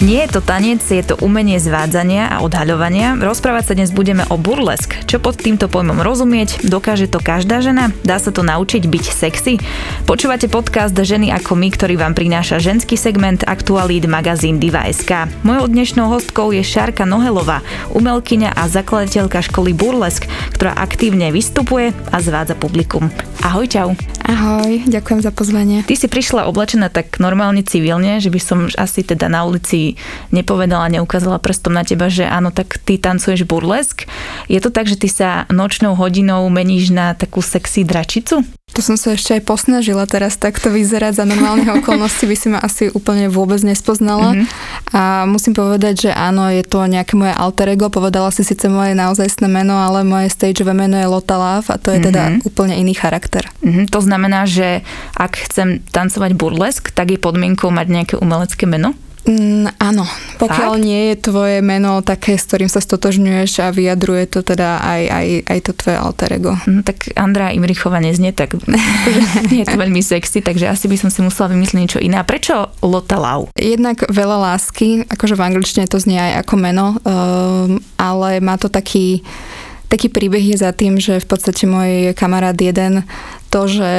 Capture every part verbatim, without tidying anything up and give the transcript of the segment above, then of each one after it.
Nie je to tanec, je to umenie zvádzania a odhaľovania. Rozprávať sa dnes budeme o burlesk. Čo pod týmto pojmom rozumieť? Dokáže to každá žena? Dá sa to naučiť byť sexy? Počúvate podcast Ženy ako my, ktorý vám prináša ženský segment aktualít magazín Diva.sk. Mojou dnešnou hostkou je Šárka Nohelová, umelkyňa a zakladateľka školy burlesk, ktorá aktívne vystupuje a zvádza publikum. Ahoj, čau. Ahoj, ďakujem za pozvanie. Ty si prišla oblečená tak normálne civilne, že by som asi teda na ulici nepovedala, neukázala prstom na teba, že áno, tak ty tancuješ burlesk. Je to tak, že ty sa nočnou hodinou meníš na takú sexy dračicu? To som sa ešte aj posnažila teraz takto vyzerať. Za normálnych okolností by si ma asi úplne vôbec nespoznala. Mm-hmm. A musím povedať, že áno, je to nejaké moje alter ego. Povedala si síce moje naozajstné meno, ale moje stageové meno je Lota Love a to je teda mm-hmm. úplne iný charakter. Mm-hmm. To znamená, že ak chcem tancovať burlesk, tak je podmienkou mať nejaké umelecké meno? Mm, áno, pokiaľ Fakt? nie je tvoje meno také, s ktorým sa stotožňuješ a vyjadruje to teda aj, aj, aj to tvoje alter ego. No, tak Andrá Imrichova neznie tak, nie je to veľmi sexy, takže asi by som si musela vymyslieť niečo iné. A prečo Lota Love? Jednak veľa lásky, akože v angličtine to znie aj ako meno, um, ale má to taký Taký príbeh je za tým, že v podstate môj kamarát jeden to, že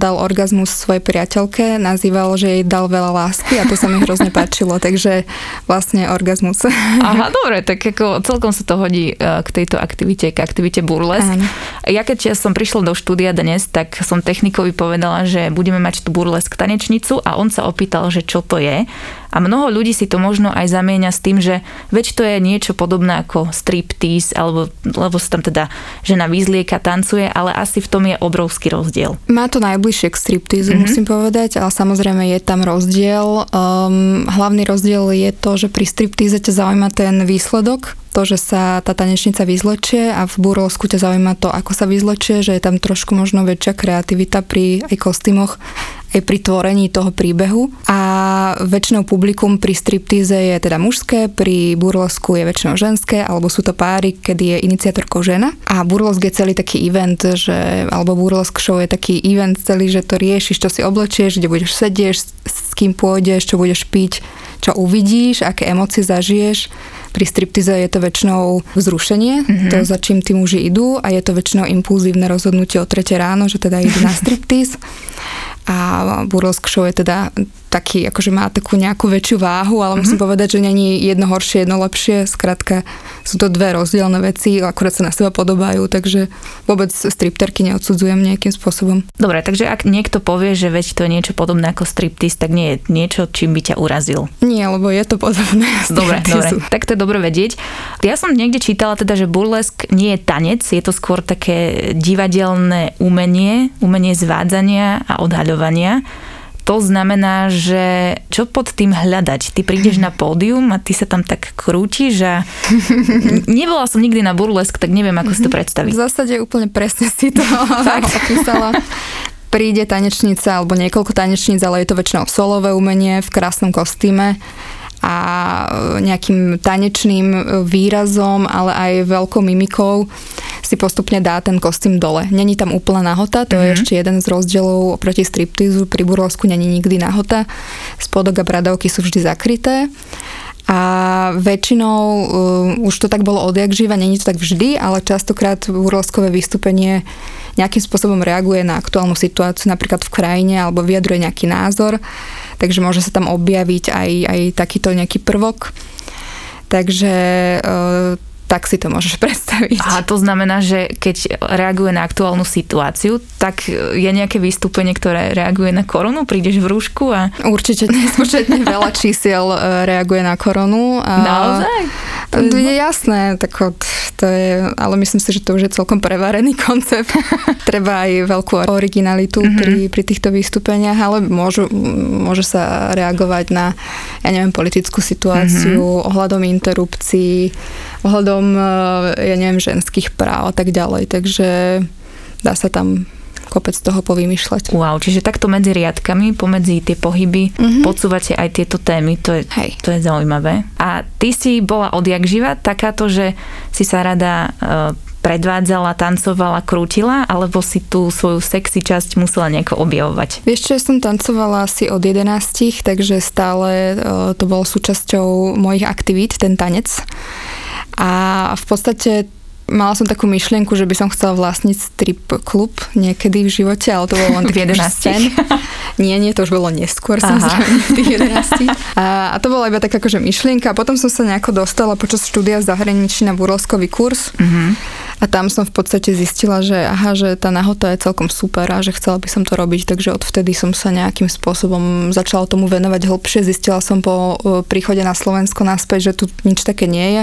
dal orgazmus svojej priateľke, nazýval, že jej dal veľa lásky a to sa mi hrozne páčilo, takže vlastne orgazmus. Aha, dobre, tak ako celkom sa to hodí k tejto aktivite, k aktivite burlesk. Aj. Ja keď som prišla do štúdia dnes, tak som technikovi povedala, že budeme mať tú burlesk tanečnicu a on sa opýtal, že čo to je. A mnoho ľudí si to možno aj zamieňa s tým, že veď to je niečo podobné ako striptease, alebo lebo sa tam teda žena vyzlieka, tancuje, ale asi v tom je obrovský rozdiel. Má to najbližšie k striptease, mm-hmm. musím povedať, ale samozrejme je tam rozdiel. Um, hlavný rozdiel je to, že pri striptease ťa zaujíma ten výsledok, to, že sa tá tanečnica vyzlečie a v burlesku ťa zaujíma to, ako sa vyzlečie, že je tam trošku možno väčšia kreativita pri aj kostýmoch, aj pri tvorení toho príbehu. A väčšinou publikum pri striptíze je teda mužské, pri burlesku je väčšinou ženské, alebo sú to páry, kedy je iniciatorkou žena. A burlesk je celý taký event, že, alebo burlesk show je taký event celý, že to riešiš, čo si oblečieš, kde budeš sedieť, s kým pôjdeš, čo budeš piť, čo uvidíš, aké emócie zažiješ. Pri striptize je to väčšinou vzrušenie, mm-hmm. to za čím tí muži idú a je to väčšinou impulzívne rozhodnutie o tretej ráno, že teda idú na striptiz. A burlesk show je teda taký, akože má takú nejakú väčšiu váhu, ale musím mm-hmm. povedať, že není jedno horšie, jedno lepšie. Skrátka, sú to dve rozdielne veci, akurát sa na seba podobajú, takže vôbec stripterky neodsudzujem nejakým spôsobom. Dobre, takže ak niekto povie, že veď to je niečo podobné ako striptease, tak nie je niečo, čím by ťa urazil. Nie, lebo je to podobné. Dobre, dobre. Tak to je dobre vedieť. Ja som niekde čítala teda, že burlesk nie je tanec, je to skôr také divadelné umenie, umenie zvádzania a odhaľovania. To znamená, že čo pod tým hľadať? Ty prídeš na pódium a ty sa tam tak krútiš a nebola som nikdy na burlesk, tak neviem, ako si to predstaviť. V zásade úplne presne si to opísala. Príde tanečnica alebo niekoľko tanečníc, ale je to väčšinou solové umenie v krásnom kostýme a nejakým tanečným výrazom, ale aj veľkou mimikou si postupne dá ten kostým dole. Není tam úplná nahota, to mm-hmm. je ešte jeden z rozdielov oproti striptizu. Pri burlesku není nikdy nahota. Spodok a bradavky sú vždy zakryté. A väčšinou um, už to tak bolo odjak živa, není to tak vždy, ale častokrát burleskové vystúpenie nejakým spôsobom reaguje na aktuálnu situáciu, napríklad v krajine, alebo vyjadruje nejaký názor. Takže môže sa tam objaviť aj, aj takýto nejaký prvok. Takže uh, tak si to môžeš predstaviť. A to znamená, že keď reaguje na aktuálnu situáciu, tak je nejaké vystúpenie, ktoré reaguje na koronu? Prídeš v rúšku a... Určite nespočetne veľa čísiel reaguje na koronu. A... Naozaj? To je jasné, tak to je, ale myslím si, že to už je celkom prevarený koncept. Treba aj veľkú originalitu mm-hmm. pri, pri týchto vystúpeniach, ale môžu, môže sa reagovať na, ja neviem, politickú situáciu, mm-hmm. ohľadom interrupcií, ohľadom, ja neviem, ženských práv a tak ďalej, takže dá sa tam kopec toho povymýšľať. Wow, čiže takto medzi riadkami, pomedzi tie pohyby mm-hmm. podsúvate aj tieto témy, to je, to je zaujímavé. A ty si bola odjakživa takáto, že si sa rada e, predvádzala, tancovala, krútila, alebo si tú svoju sexy časť musela nejako objavovať? Vieš čo, ja som tancovala asi od jedenástich, takže stále to bolo súčasťou mojich aktivít, ten tanec. A v podstate mala som takú myšlienku, že by som chcela vlastniť strip klub niekedy v živote, ale to bolo len taký sen. Nie, nie, to už bolo neskôr, som zrejme v tých jedenástich. A, a to bola iba taká akože myšlienka. A potom som sa nejako dostala počas štúdia v zahraničí na burleskový kurz. Uh-huh. A tam som v podstate zistila, že aha, že tá nahota je celkom super a že chcela by som to robiť. Takže odvtedy som sa nejakým spôsobom začala tomu venovať hlbšie. Zistila som po príchode na Slovensko naspäť, že tu nič také nie je.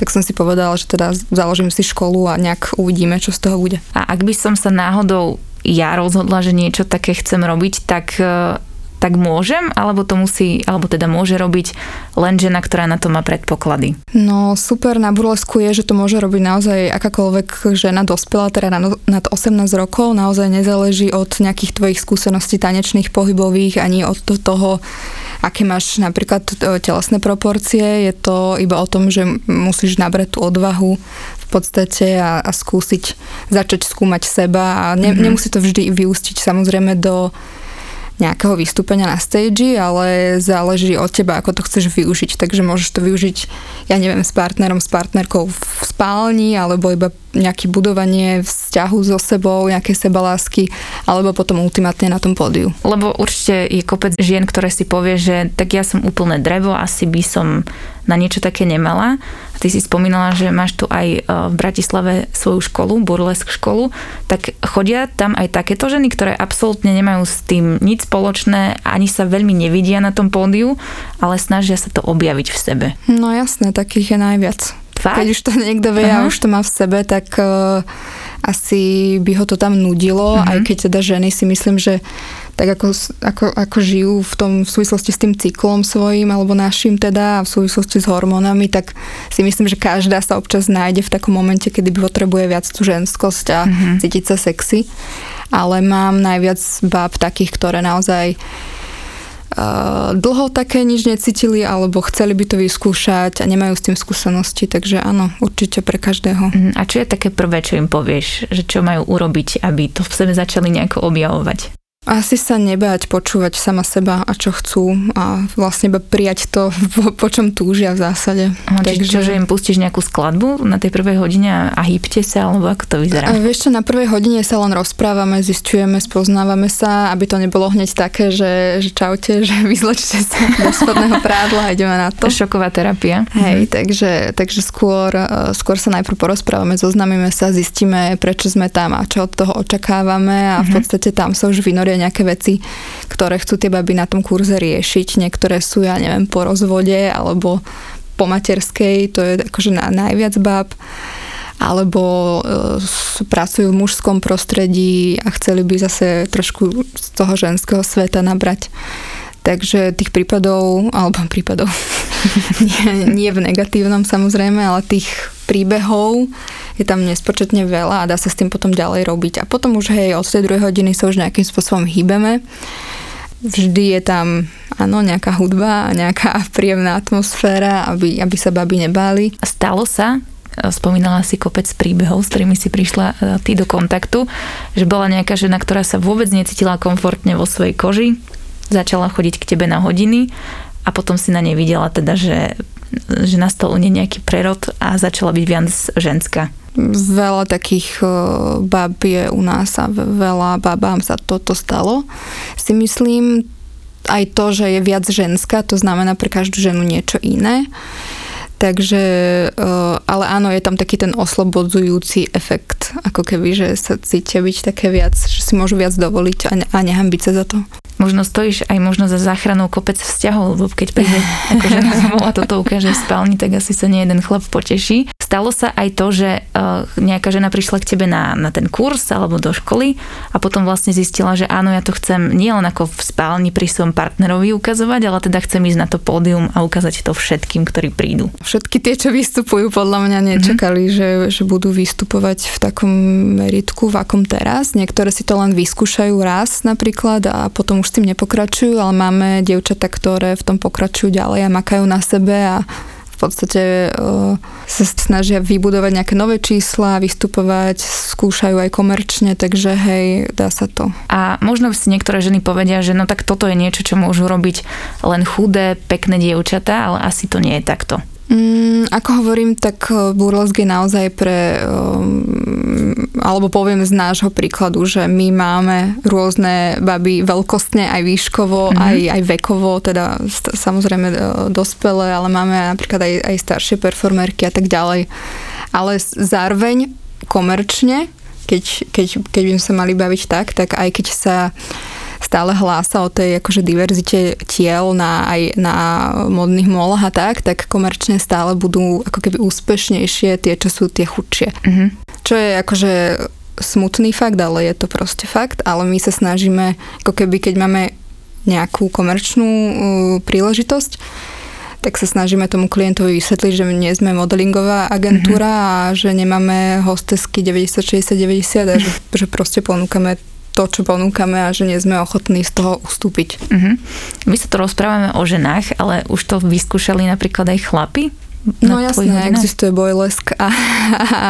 Tak som si povedala, že teda založím si školu a nejak uvidíme, čo z toho bude. A ak by som sa náhodou ja rozhodla, že niečo také chcem robiť, tak, tak môžem? Alebo to musí, alebo teda môže robiť len žena, ktorá na to má predpoklady? No super na burlesku je, že to môže robiť naozaj akákoľvek žena dospelá, teda nad osemnásť rokov. Naozaj nezáleží od nejakých tvojich skúseností tanečných, pohybových, ani od toho, aké máš napríklad telesné proporcie. Je to iba o tom, že musíš nabrať tú odvahu v podstate a, a skúsiť, začať skúmať seba a ne, mm-hmm. nemusí to vždy vyústiť samozrejme do nejakého vystúpenia na stage, ale záleží od teba, ako to chceš využiť. Takže môžeš to využiť, ja neviem, s partnerom, s partnerkou v spálni, alebo iba nejaké budovanie vzťahu so sebou, nejaké sebalásky, alebo potom ultimátne na tom pódiu. Lebo určite je kopec žien, ktoré si povie, že tak ja som úplne drevo, asi by som na niečo také nemala. Ty si spomínala, že máš tu aj v Bratislave svoju školu, burlesk školu, tak chodia tam aj takéto ženy, ktoré absolútne nemajú s tým nič spoločné, ani sa veľmi nevidia na tom pódiu, ale snažia sa to objaviť v sebe. No jasné, takých je najviac. Fakt? Keď už to niekto vie a už to má v sebe, tak uh, asi by ho to tam nudilo, uh-huh. aj keď teda ženy si myslím, že tak ako, ako, ako žijú v tom v súvislosti s tým cyklom svojím, alebo našim teda, a v súvislosti s hormónami, tak si myslím, že každá sa občas nájde v takom momente, kedy potrebuje viac tú ženskosť a mm-hmm. cítiť sa sexy. Ale mám najviac báb takých, ktoré naozaj uh, dlho také nič necítili, alebo chceli by to vyskúšať a nemajú s tým skúsenosti, takže áno, určite pre každého. A čo je také prvé, čo im povieš? Že čo majú urobiť, aby to v sebe začali nejako objavovať? Asi sa nebáť počúvať sama seba a čo chcú a vlastne iba prijať to, po, po čom túžia v zásade. Aha, takže čože im pustíš nejakú skladbu na tej prvej hodine a hýbte sa, alebo ako to vyzerá? A vieš čo, na prvej hodine sa len rozprávame, zisťujeme, spoznávame sa, aby to nebolo hneď také, že, že čaute, že vyzlečte sa do spodného prádla a ideme na to. Šoková terapia. Hej, mhm. takže, takže skôr, skôr sa najprv porozprávame, zoznamíme sa, zistíme, prečo sme tam a čo od toho očakávame a mhm. v podstate tam sa už vynoria nejaké veci, ktoré chcú tie baby na tom kurze riešiť. Niektoré sú, ja neviem, po rozvode, alebo po materskej, to je akože na, najviac bab, alebo e, pracujú v mužskom prostredí a chceli by zase trošku z toho ženského sveta nabrať. Takže tých prípadov, alebo prípadov, nie, nie v negatívnom samozrejme, ale tých príbehov je tam nespočetne veľa a dá sa s tým potom ďalej robiť. A potom už hej, od tej druhej hodiny sa už nejakým spôsobom hýbeme. Vždy je tam, áno, nejaká hudba, nejaká príjemná atmosféra, aby, aby sa baby nebáli. Stalo sa, spomínala si kopec príbehov, s ktorými si prišla ty do kontaktu, že bola nejaká žena, ktorá sa vôbec necítila komfortne vo svojej koži, začala chodiť k tebe na hodiny a potom si na nej videla teda, že, že nastal u nej nejaký prerod a začala byť viac ženská. Veľa takých bab je u nás a veľa babám sa toto stalo. Si myslím aj to, že je viac ženská, to znamená pre každú ženu niečo iné. Takže, ale áno, je tam taký ten oslobodzujúci efekt, ako keby, že sa cítia byť také viac, že si môžu viac dovoliť a, a nehanbiť sa za to. Možno stojíš aj možno za záchranou kopec vzťahov, lebo keď príde akože a toto ukáže v spálni, tak asi sa nie jeden chlap poteší. Stalo sa aj to, že nejaká žena prišla k tebe na, na ten kurz alebo do školy a potom vlastne zistila, že áno, ja to chcem nielen ako v spálni pri svojom partnerovi ukazovať, ale teda chcem ísť na to pódium a ukázať to všetkým, ktorí prídu. Všetky tie, čo vystupujú, podľa mňa nečakali, mm-hmm. že, že budú vystupovať v takom meritku, v akom teraz. Niektoré si to len vyskúšajú raz napríklad a potom už s tým nepokračujú, ale máme dievčatá, ktoré v tom pokračujú ďalej a makajú na sebe a v v podstate uh, sa snažia vybudovať nejaké nové čísla, vystupovať, skúšajú aj komerčne, takže hej, dá sa to. A možno si niektoré ženy povedia, že no tak toto je niečo, čo môžu robiť len chudé, pekné dievčatá, ale asi to nie je takto. Mm, ako hovorím, tak burlesk je naozaj pre, um, alebo poviem z nášho príkladu, že my máme rôzne baby veľkostne, aj výškovo, mm-hmm. aj, aj vekovo, teda st- samozrejme dospelé, ale máme napríklad aj, aj staršie performerky a tak ďalej. Ale zároveň komerčne, keď, keď, keď by sa mali baviť tak, tak aj keď sa stále hlása o tej akože diverzite tiel na, aj na modných molách a tak, tak komerčne stále budú ako keby úspešnejšie tie, čo sú tie chudšie. Mm-hmm. Čo je akože smutný fakt, ale je to proste fakt, ale my sa snažíme, ako keby keď máme nejakú komerčnú uh, príležitosť, tak sa snažíme tomu klientovi vysvetliť, že nie sme modelingová agentúra mm-hmm. a že nemáme hostesky deväťdesiat, šesťdesiat, deväťdesiat a že, že proste ponúkame to, čo ponúkame a že nie sme ochotní z toho ustúpiť. Uh-huh. My sa tu rozprávame o ženách, ale už to vyskúšali napríklad aj chlapi? No jasné, existuje burlesk a, a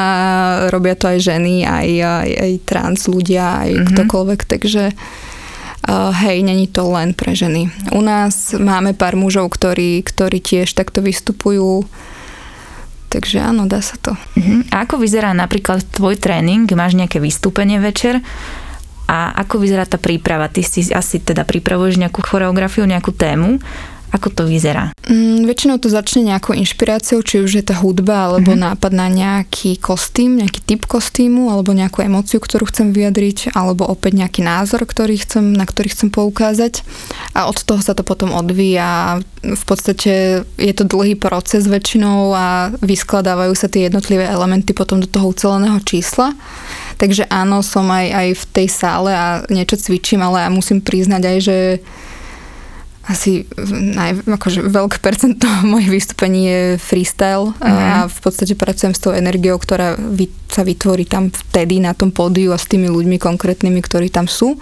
robia to aj ženy, aj, aj, aj trans ľudia, aj uh-huh. ktokoľvek, takže uh, hej, není to len pre ženy. U nás máme pár mužov, ktorí, ktorí tiež takto vystupujú. Takže áno, dá sa to. Uh-huh. A ako vyzerá napríklad tvoj tréning? Máš nejaké vystúpenie večer? A ako vyzerá tá príprava? Ty si asi teda pripravuješ nejakú choreografiu, nejakú tému. Ako to vyzerá? Mm, väčšinou to začne nejakou inšpiráciou, či už je tá hudba, alebo mm-hmm. nápad na nejaký kostým, nejaký typ kostýmu, alebo nejakú emóciu, ktorú chcem vyjadriť, alebo opäť nejaký názor, ktorý chcem, na ktorý chcem poukázať. A od toho sa to potom odvíja. V podstate je to dlhý proces väčšinou a vyskladávajú sa tie jednotlivé elementy potom do toho uceleného čísla. Takže áno, som aj, aj v tej sále a niečo cvičím, ale ja musím priznať aj, že asi naj, akože veľké percento mojich vystúpení je freestyle uh-huh. a v podstate pracujem s tou energiou, ktorá vy, sa vytvorí tam vtedy na tom pódiu a s tými ľuďmi konkrétnymi, ktorí tam sú.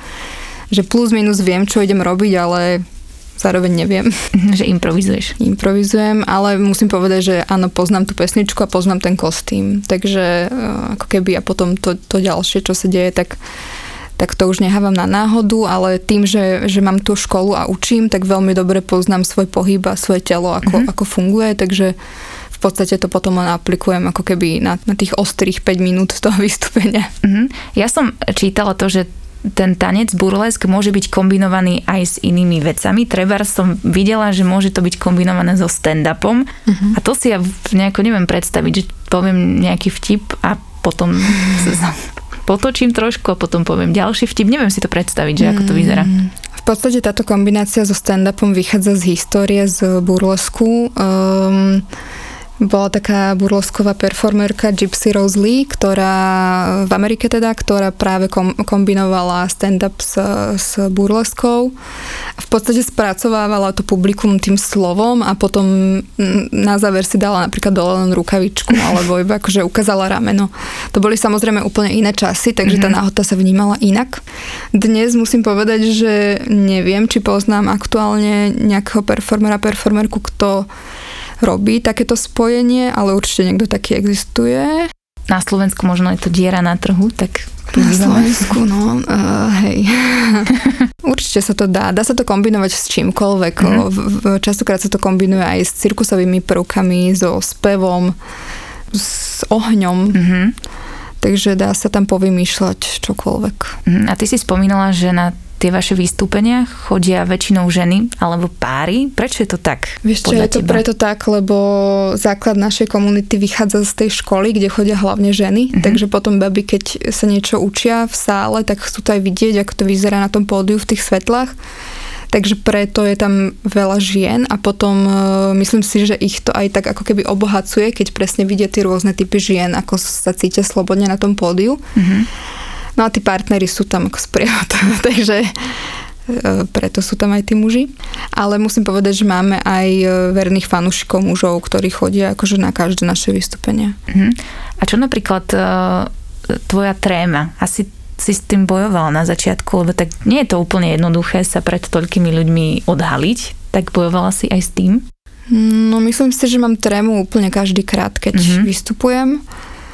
Že plus minus viem, čo idem robiť, ale zároveň neviem. Že improvizuješ. Improvizujem, ale musím povedať, že áno, poznám tú pesničku a poznám ten kostým. Takže ako keby a potom to, to ďalšie, čo sa deje, tak tak to už nechávam na náhodu, ale tým, že, že mám tú školu a učím, tak veľmi dobre poznám svoj pohyb a svoje telo, ako, mm-hmm. ako funguje, takže v podstate to potom len aplikujem ako keby na, na tých ostrých päť minút toho vystúpenia. Mm-hmm. Ja som čítala to, že ten tanec burlesk môže byť kombinovaný aj s inými vecami. Trebárs som videla, že môže to byť kombinované so stand-upom uh-huh. a to si ja nejako neviem predstaviť, že poviem nejaký vtip a potom sa potočím trošku a potom poviem ďalší vtip. Neviem si to predstaviť, že ako to vyzerá. V podstate táto kombinácia so stand-upom vychádza z histórie z burlesku. Um, Bola taká burlesková performerka Gypsy Rose Lee, ktorá v Amerike teda, ktorá práve kom, kombinovala stand-up s, s burleskou. V podstate spracovávala to publikum tým slovom a potom na záver si dala napríklad dole len rukavičku alebo iba akože ukázala rameno. To boli samozrejme úplne iné časy, takže tá náhoda sa vnímala inak. Dnes musím povedať, že neviem, či poznám aktuálne nejakého performera, performerku, kto robí takéto spojenie, ale určite niekto taký existuje. Na Slovensku možno je to diera na trhu, tak na Slovensku, no, uh, hej. Určite sa to dá. Dá sa to kombinovať s čímkoľvek. Mm-hmm. Častokrát sa to kombinuje aj s cirkusovými prvkami, so spevom, s ohňom. Mm-hmm. Takže dá sa tam povymýšľať čokoľvek. Mm-hmm. A ty si spomínala, že na tie vaše vystúpenia chodia väčšinou ženy alebo páry. Prečo je to tak? Vieš čo, je to teba? Preto tak, lebo základ našej komunity vychádza z tej školy, kde chodia hlavne ženy. Mm-hmm. Takže potom baby, keď sa niečo učia v sále, tak chcú to aj vidieť, ako to vyzerá na tom pódiu v tých svetlách. Takže preto je tam veľa žien a potom myslím si, že ich to aj tak ako keby obohacuje, keď presne vidia tie rôzne typy žien, ako sa cítia slobodne na tom pódiu. Mm-hmm. No a tí partneri sú tam ako sprievad, takže preto sú tam aj tí muži. Ale musím povedať, že máme aj verných fanúšikov mužov, ktorí chodia akože na každé naše vystúpenia. Uh-huh. A čo napríklad uh, tvoja tréma? Asi si s tým bojovala na začiatku, lebo tak nie je to úplne jednoduché sa pred toľkými ľuďmi odhaliť. Tak bojovala si aj s tým? No myslím si, že mám trému úplne každý krát, keď mm-hmm. vystupujem.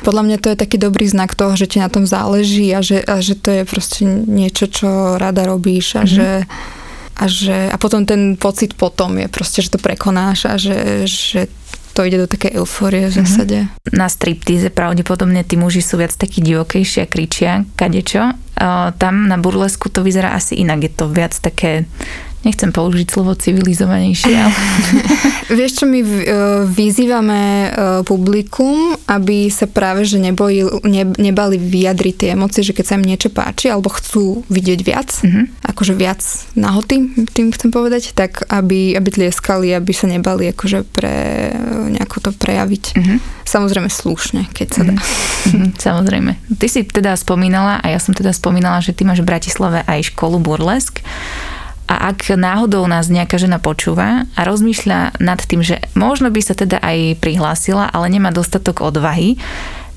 Podľa mňa to je taký dobrý znak toho, že ti na tom záleží a že, a že to je proste niečo, čo rada robíš a mm-hmm. že a že a potom ten pocit potom je proste, že to prekonáš a že, že to ide do takej eufórie v zásade. Mm-hmm. Na striptíze pravdepodobne tí muži sú viac takí divokejší a kričia kadečo. E, tam na burlesku to vyzerá asi inak. Je to viac také, nechcem použiť slovo civilizovanejšie, ale... Vieš čo, my vyzývame publikum, aby sa práve že nebojí, ne, nebali vyjadriť tie emócie, že keď sa im niečo páči, alebo chcú vidieť viac, mm-hmm. akože viac nahoty, tým chcem povedať, tak aby, aby tlieskali, aby sa nebali akože pre nejako to prejaviť. Mm-hmm. Samozrejme slušne, keď sa dá. Mm-hmm. Samozrejme. Ty si teda spomínala, a ja som teda spomínala, že ty máš v Bratislave aj školu burlesk. A ak náhodou nás nejaká žena počúva a rozmýšľa nad tým, že možno by sa teda aj prihlásila, ale nemá dostatok odvahy,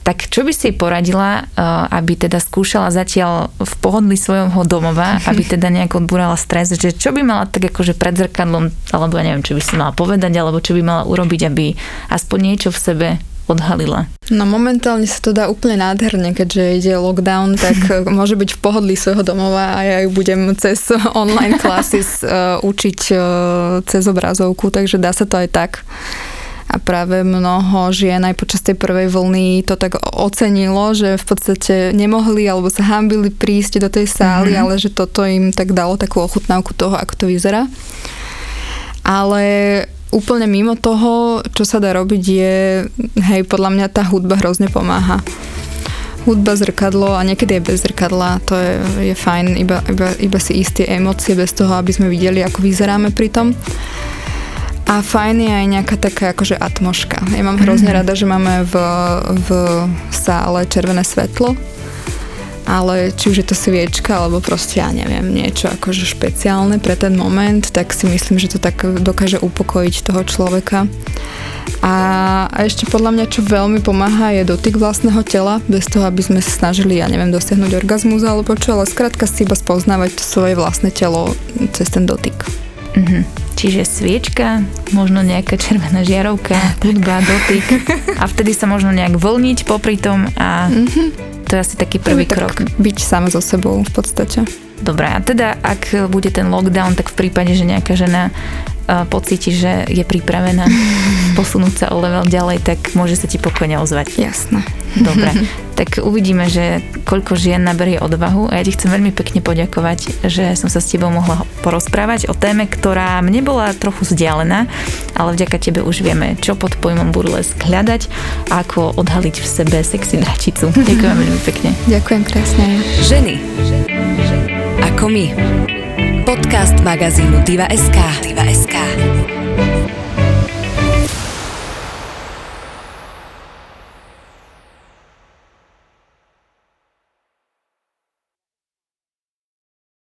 tak čo by si poradila, aby teda skúšala zatiaľ v pohodlí svojho domova, aby teda nejak odbúrala stres, že čo by mala tak akože pred zrkadlom, alebo ja neviem, čo by si mala povedať, alebo čo by mala urobiť, aby aspoň niečo v sebe odhalila? No momentálne sa to dá úplne nádherne, keďže ide lockdown, tak môže byť v pohodlí svojho domova a ja ju budem cez online klasy uh, učiť uh, cez obrazovku, takže dá sa to aj tak. A práve mnoho žien aj počas tej prvej vlny to tak ocenilo, že v podstate nemohli alebo sa hanbili prísť do tej sály, mm-hmm. ale že toto im tak dalo takú ochutnávku toho, ako to vyzerá. Ale úplne mimo toho, čo sa dá robiť, je, hej, podľa mňa tá hudba hrozne pomáha. Hudba, zrkadlo a niekedy aj bez zrkadla, to je, je fajn, iba, iba, iba si ísť tie emócie bez toho, aby sme videli, ako vyzeráme pri tom. A fajn je aj nejaká taká akože atmoška. Ja mám hrozne mm-hmm. rada, že máme v, v sále červené svetlo, ale či už je to sviečka, alebo proste, ja neviem, niečo akože špeciálne pre ten moment, tak si myslím, že to tak dokáže upokojiť toho človeka. A, a ešte podľa mňa, čo veľmi pomáha, je dotyk vlastného tela, bez toho, aby sme sa snažili, ja neviem, dosiahnuť orgazmus alebo čo, ale skrátka si iba spoznávať svoje vlastné telo cez ten dotyk. Mhm. Čiže sviečka, možno nejaká červená žiarovka, hudba, dotyk a vtedy sa možno nejak voľniť popri tom a to je asi taký prvý tak krok. Byť sama so sebou v podstate. Dobre, a teda ak bude ten lockdown, tak v prípade, že nejaká žena uh, pocíti, že je pripravená posunúť sa o level ďalej, tak môže sa ti pokojne ozvať. Jasné. Dobre, tak uvidíme, že koľko žien naberie odvahu a ja ti chcem veľmi pekne poďakovať, že som sa s tebou mohla porozprávať o téme, ktorá mne bola trochu vzdialená, ale vďaka tebe už vieme, čo pod pojmom burlesk hľadať a ako odhaliť v sebe sexy dračicu. Ďakujem veľmi pekne. Ďakujem krásne. Ženy ako my. Podcast magazínu Diva bodka es ká. Diva bodka es ká.